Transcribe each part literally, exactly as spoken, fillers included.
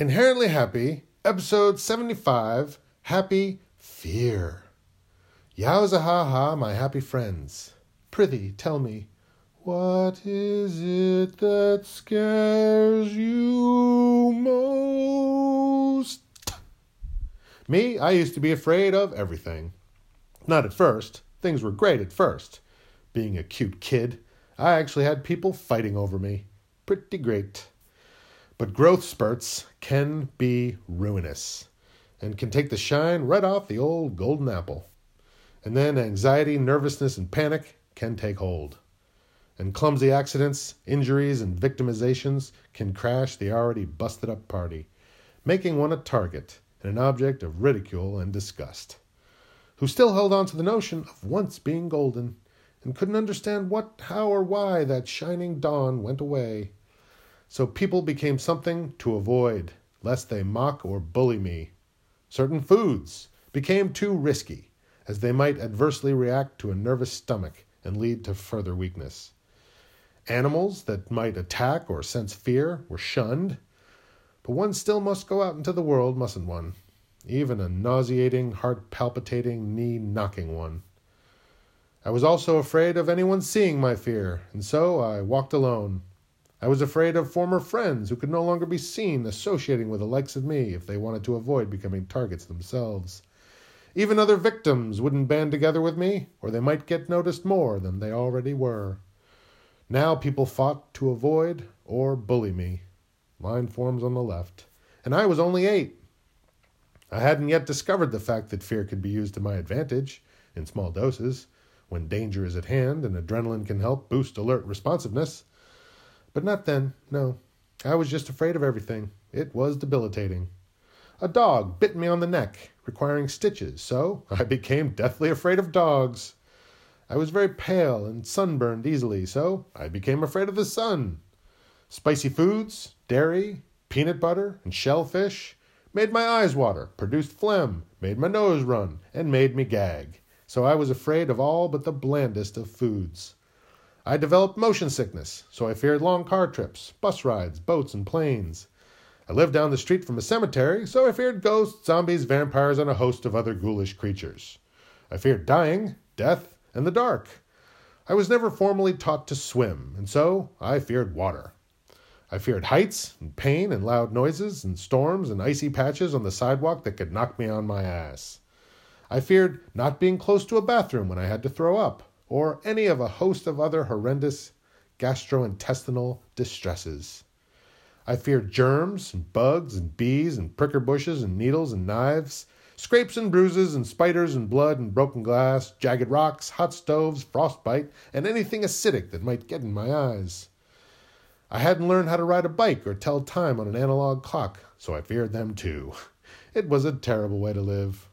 Inherently Happy, Episode seventy-five, Happy Fear. Yowza ha ha, my happy friends. Prithee, tell me, what is it that scares you most? Me, I used to be afraid of everything. Not at first. Things were great at first. Being a cute kid, I actually had people fighting over me. Pretty great. But growth spurts can be ruinous and can take the shine right off the old golden apple. And then anxiety, nervousness, and panic can take hold. And clumsy accidents, injuries, and victimizations can crash the already busted-up party, making one a target and an object of ridicule and disgust, who still held on to the notion of once being golden and couldn't understand what, how, or why that shining dawn went away. So people became something to avoid, lest they mock or bully me. Certain foods became too risky, as they might adversely react to a nervous stomach and lead to further weakness. Animals that might attack or sense fear were shunned, but one still must go out into the world, mustn't one? Even a nauseating, heart-palpitating, knee-knocking one. I was also afraid of anyone seeing my fear, and so I walked alone. I was afraid of former friends who could no longer be seen associating with the likes of me if they wanted to avoid becoming targets themselves. Even other victims wouldn't band together with me, or they might get noticed more than they already were. Now people fought to avoid or bully me. Line forms on the left. And I was only eight. I hadn't yet discovered the fact that fear could be used to my advantage, in small doses, when danger is at hand and adrenaline can help boost alert responsiveness. But not then, no. I was just afraid of everything. It was debilitating. A dog bit me on the neck, requiring stitches, so I became deathly afraid of dogs. I was very pale and sunburned easily, so I became afraid of the sun. Spicy foods, dairy, peanut butter, and shellfish made my eyes water, produced phlegm, made my nose run, and made me gag. So I was afraid of all but the blandest of foods. I developed motion sickness, so I feared long car trips, bus rides, boats, and planes. I lived down the street from a cemetery, so I feared ghosts, zombies, vampires, and a host of other ghoulish creatures. I feared dying, death, and the dark. I was never formally taught to swim, and so I feared water. I feared heights, and pain, and loud noises, and storms, and icy patches on the sidewalk that could knock me on my ass. I feared not being close to a bathroom when I had to throw up, or any of a host of other horrendous gastrointestinal distresses. I feared germs and bugs and bees and pricker bushes and needles and knives, scrapes and bruises and spiders and blood and broken glass, jagged rocks, hot stoves, frostbite, and anything acidic that might get in my eyes. I hadn't learned how to ride a bike or tell time on an analog clock, so I feared them too. It was a terrible way to live.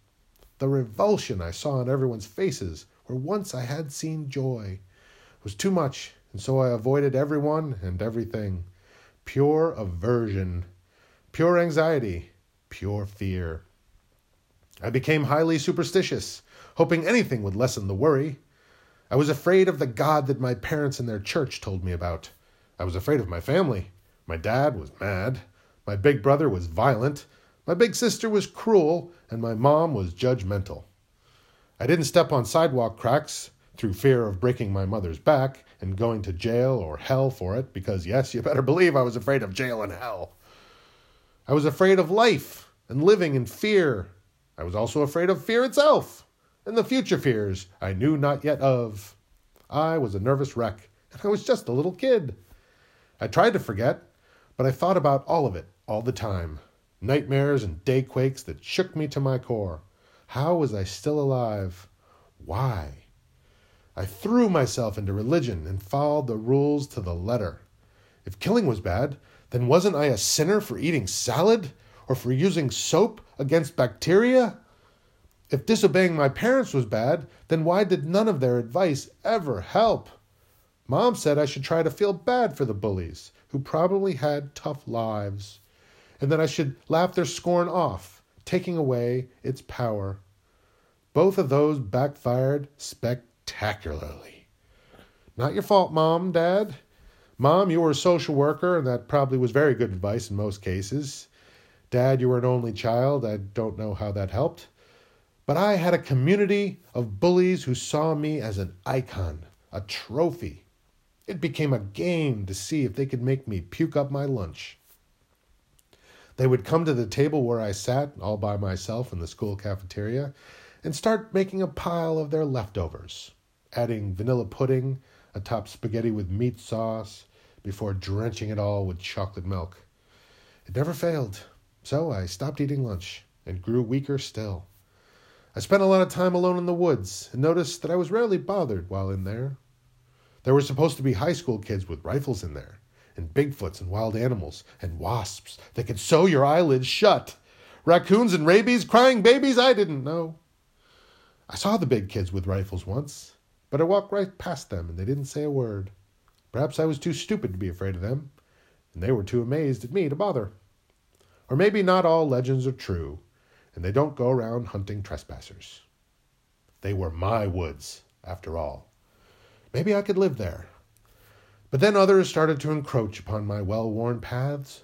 The revulsion I saw on everyone's faces, where once I had seen joy, it was too much, and so I avoided everyone and everything. Pure aversion, pure anxiety, pure fear. I became highly superstitious, hoping anything would lessen the worry. I was afraid of the God that my parents and their church told me about. I was afraid of my family. My dad was mad. My big brother was violent. My big sister was cruel, and my mom was judgmental. I didn't step on sidewalk cracks through fear of breaking my mother's back and going to jail or hell for it, because, yes, you better believe I was afraid of jail and hell. I was afraid of life and living in fear. I was also afraid of fear itself and the future fears I knew not yet of. I was a nervous wreck, and I was just a little kid. I tried to forget, but I thought about all of it all the time. Nightmares and day quakes that shook me to my core. How was I still alive? Why? I threw myself into religion and followed the rules to the letter. If killing was bad, then wasn't I a sinner for eating salad or for using soap against bacteria? If disobeying my parents was bad, then why did none of their advice ever help? Mom said I should try to feel bad for the bullies, who probably had tough lives, and that I should laugh their scorn off, taking away its power. Both of those backfired spectacularly. Not your fault, Mom, Dad. Mom, you were a social worker, and that probably was very good advice in most cases. Dad, you were an only child. I don't know how that helped. But I had a community of bullies who saw me as an icon, a trophy. It became a game to see if they could make me puke up my lunch. They would come to the table where I sat all by myself in the school cafeteria and start making a pile of their leftovers, adding vanilla pudding atop spaghetti with meat sauce before drenching it all with chocolate milk. It never failed, so I stopped eating lunch and grew weaker still. I spent a lot of time alone in the woods and noticed that I was rarely bothered while in there. There were supposed to be high school kids with rifles in there, and Bigfoots and wild animals and wasps that could sew your eyelids shut. Raccoons and rabies, crying babies I didn't know. I saw the big kids with rifles once, but I walked right past them and they didn't say a word. Perhaps I was too stupid to be afraid of them, and they were too amazed at me to bother. Or maybe not all legends are true, and they don't go around hunting trespassers. They were my woods, after all. Maybe I could live there. But then others started to encroach upon my well-worn paths,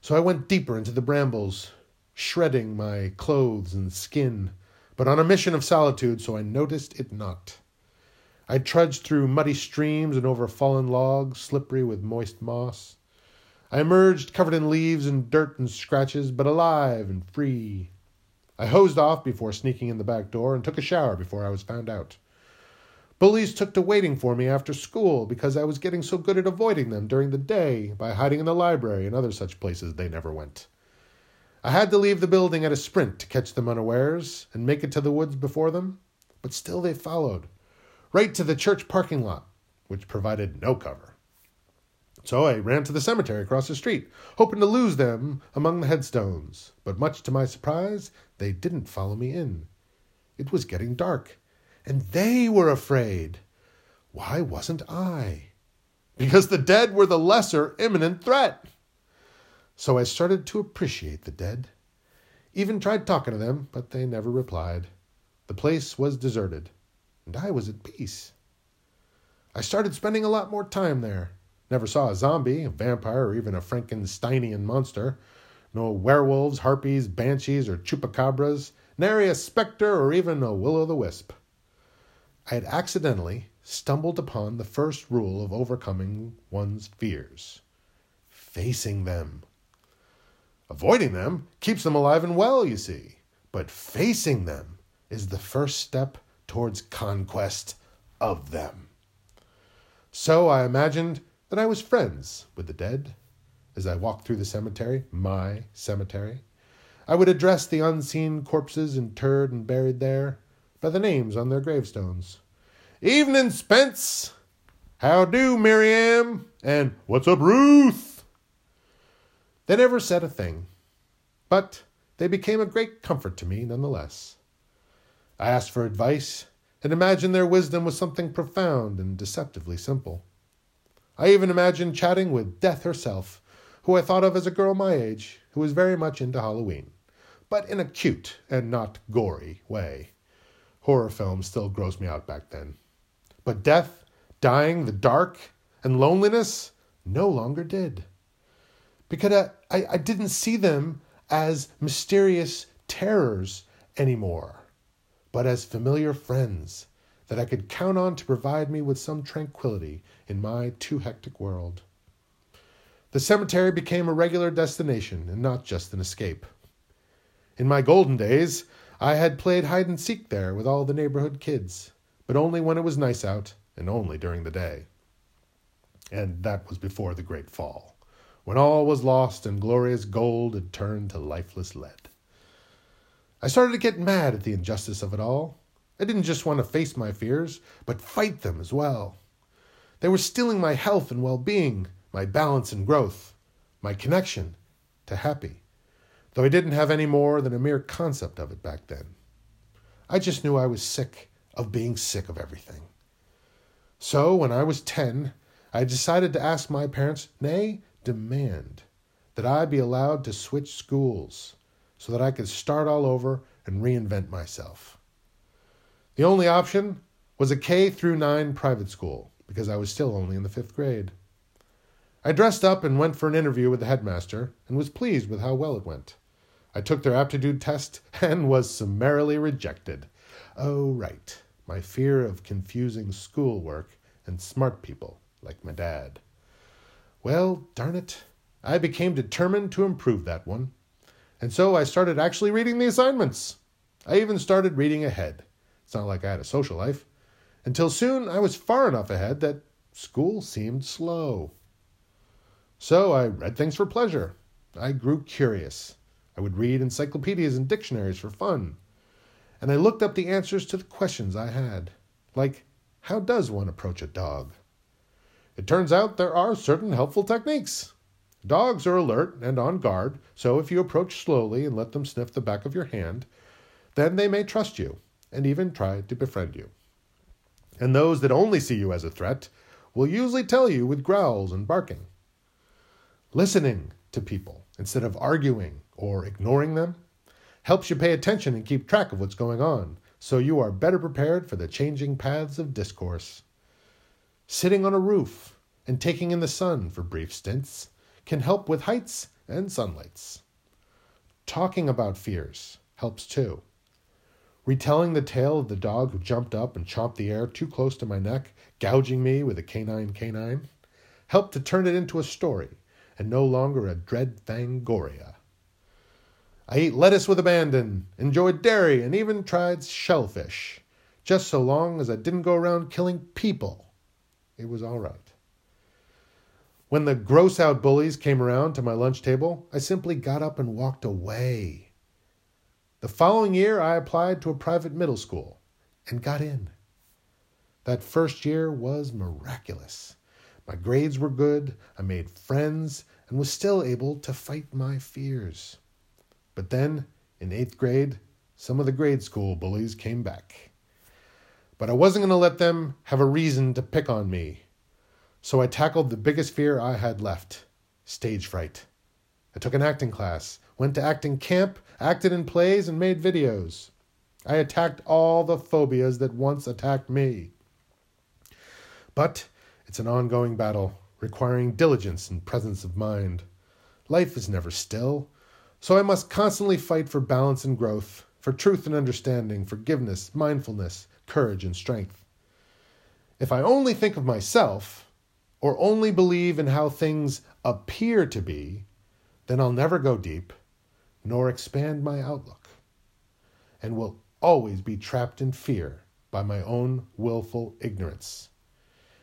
so I went deeper into the brambles, shredding my clothes and skin, but on a mission of solitude, so I noticed it not. I trudged through muddy streams and over fallen logs, slippery with moist moss. I emerged covered in leaves and dirt and scratches, but alive and free. I hosed off before sneaking in the back door and took a shower before I was found out. Bullies took to waiting for me after school because I was getting so good at avoiding them during the day by hiding in the library and other such places they never went. I had to leave the building at a sprint to catch them unawares and make it to the woods before them, but still they followed, right to the church parking lot, which provided no cover. So I ran to the cemetery across the street, hoping to lose them among the headstones. But much to my surprise, they didn't follow me in. It was getting dark, and they were afraid. Why wasn't I? Because the dead were the lesser imminent threat. So I started to appreciate the dead. Even tried talking to them, but they never replied. The place was deserted, and I was at peace. I started spending a lot more time there. Never saw a zombie, a vampire, or even a Frankensteinian monster. No werewolves, harpies, banshees, or chupacabras. Nary a specter or even a will-o'-the-wisp. I had accidentally stumbled upon the first rule of overcoming one's fears. Facing them. Avoiding them keeps them alive and well, you see. But facing them is the first step towards conquest of them. So I imagined that I was friends with the dead. As I walked through the cemetery, my cemetery, I would address the unseen corpses interred and buried there by the names on their gravestones. "Evening, Spence. How do, Miriam?" And "What's up, Ruth?" They never said a thing, but they became a great comfort to me nonetheless. I asked for advice and imagined their wisdom was something profound and deceptively simple. I even imagined chatting with Death herself, who I thought of as a girl my age, who was very much into Halloween, but in a cute and not gory way. Horror films still grossed me out back then. But death, dying, the dark, and loneliness no longer did. Because I, I, I didn't see them as mysterious terrors anymore, but as familiar friends that I could count on to provide me with some tranquility in my too-hectic world. The cemetery became a regular destination and not just an escape. In my golden days, I had played hide-and-seek there with all the neighborhood kids, but only when it was nice out and only during the day. And that was before the Great Fall, when all was lost and glorious gold had turned to lifeless lead. I started to get mad at the injustice of it all. I didn't just want to face my fears, but fight them as well. They were stealing my health and well-being, my balance and growth, my connection to happy, though I didn't have any more than a mere concept of it back then. I just knew I was sick of being sick of everything. So when I was ten, I decided to ask my parents, nay, demand, that I be allowed to switch schools so that I could start all over and reinvent myself. The only option was a K through nine private school, because I was still only in the fifth grade. I dressed up and went for an interview with the headmaster, and was pleased with how well it went. I took their aptitude test and was summarily rejected. Oh, right, my fear of confusing schoolwork and smart people like my dad. Well, darn it, I became determined to improve that one. And so I started actually reading the assignments. I even started reading ahead. It's not like I had a social life. Until soon I was far enough ahead that school seemed slow. So I read things for pleasure. I grew curious. I would read encyclopedias and dictionaries for fun. And I looked up the answers to the questions I had. Like, how does one approach a dog? It turns out there are certain helpful techniques. Dogs are alert and on guard, so if you approach slowly and let them sniff the back of your hand, then they may trust you and even try to befriend you. And those that only see you as a threat will usually tell you with growls and barking. Listening to people instead of arguing or ignoring them helps you pay attention and keep track of what's going on, so you are better prepared for the changing paths of discourse. Sitting on a roof and taking in the sun for brief stints can help with heights and sunlights. Talking about fears helps too. Retelling the tale of the dog who jumped up and chomped the air too close to my neck, gouging me with a canine canine, helped to turn it into a story and no longer a dread Fangoria. I ate lettuce with abandon, enjoyed dairy, and even tried shellfish. Just so long as I didn't go around killing people, it was all right. When the gross-out bullies came around to my lunch table, I simply got up and walked away. The following year, I applied to a private middle school and got in. That first year was miraculous. My grades were good, I made friends, and was still able to fight my fears. But then, in eighth grade, some of the grade school bullies came back. But I wasn't going to let them have a reason to pick on me. So I tackled the biggest fear I had left, stage fright. I took an acting class, went to acting camp, acted in plays, and made videos. I attacked all the phobias that once attacked me. But it's an ongoing battle, requiring diligence and presence of mind. Life is never still, so I must constantly fight for balance and growth, for truth and understanding, forgiveness, mindfulness, courage, and strength. If I only think of myself, or only believe in how things appear to be, then I'll never go deep, nor expand my outlook, and will always be trapped in fear by my own willful ignorance,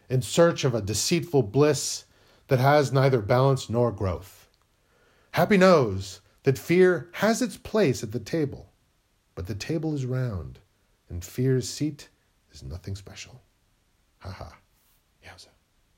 in search of a deceitful bliss that has neither balance nor growth. Happy knows that fear has its place at the table, but the table is round, and fear's seat is nothing special. Ha ha.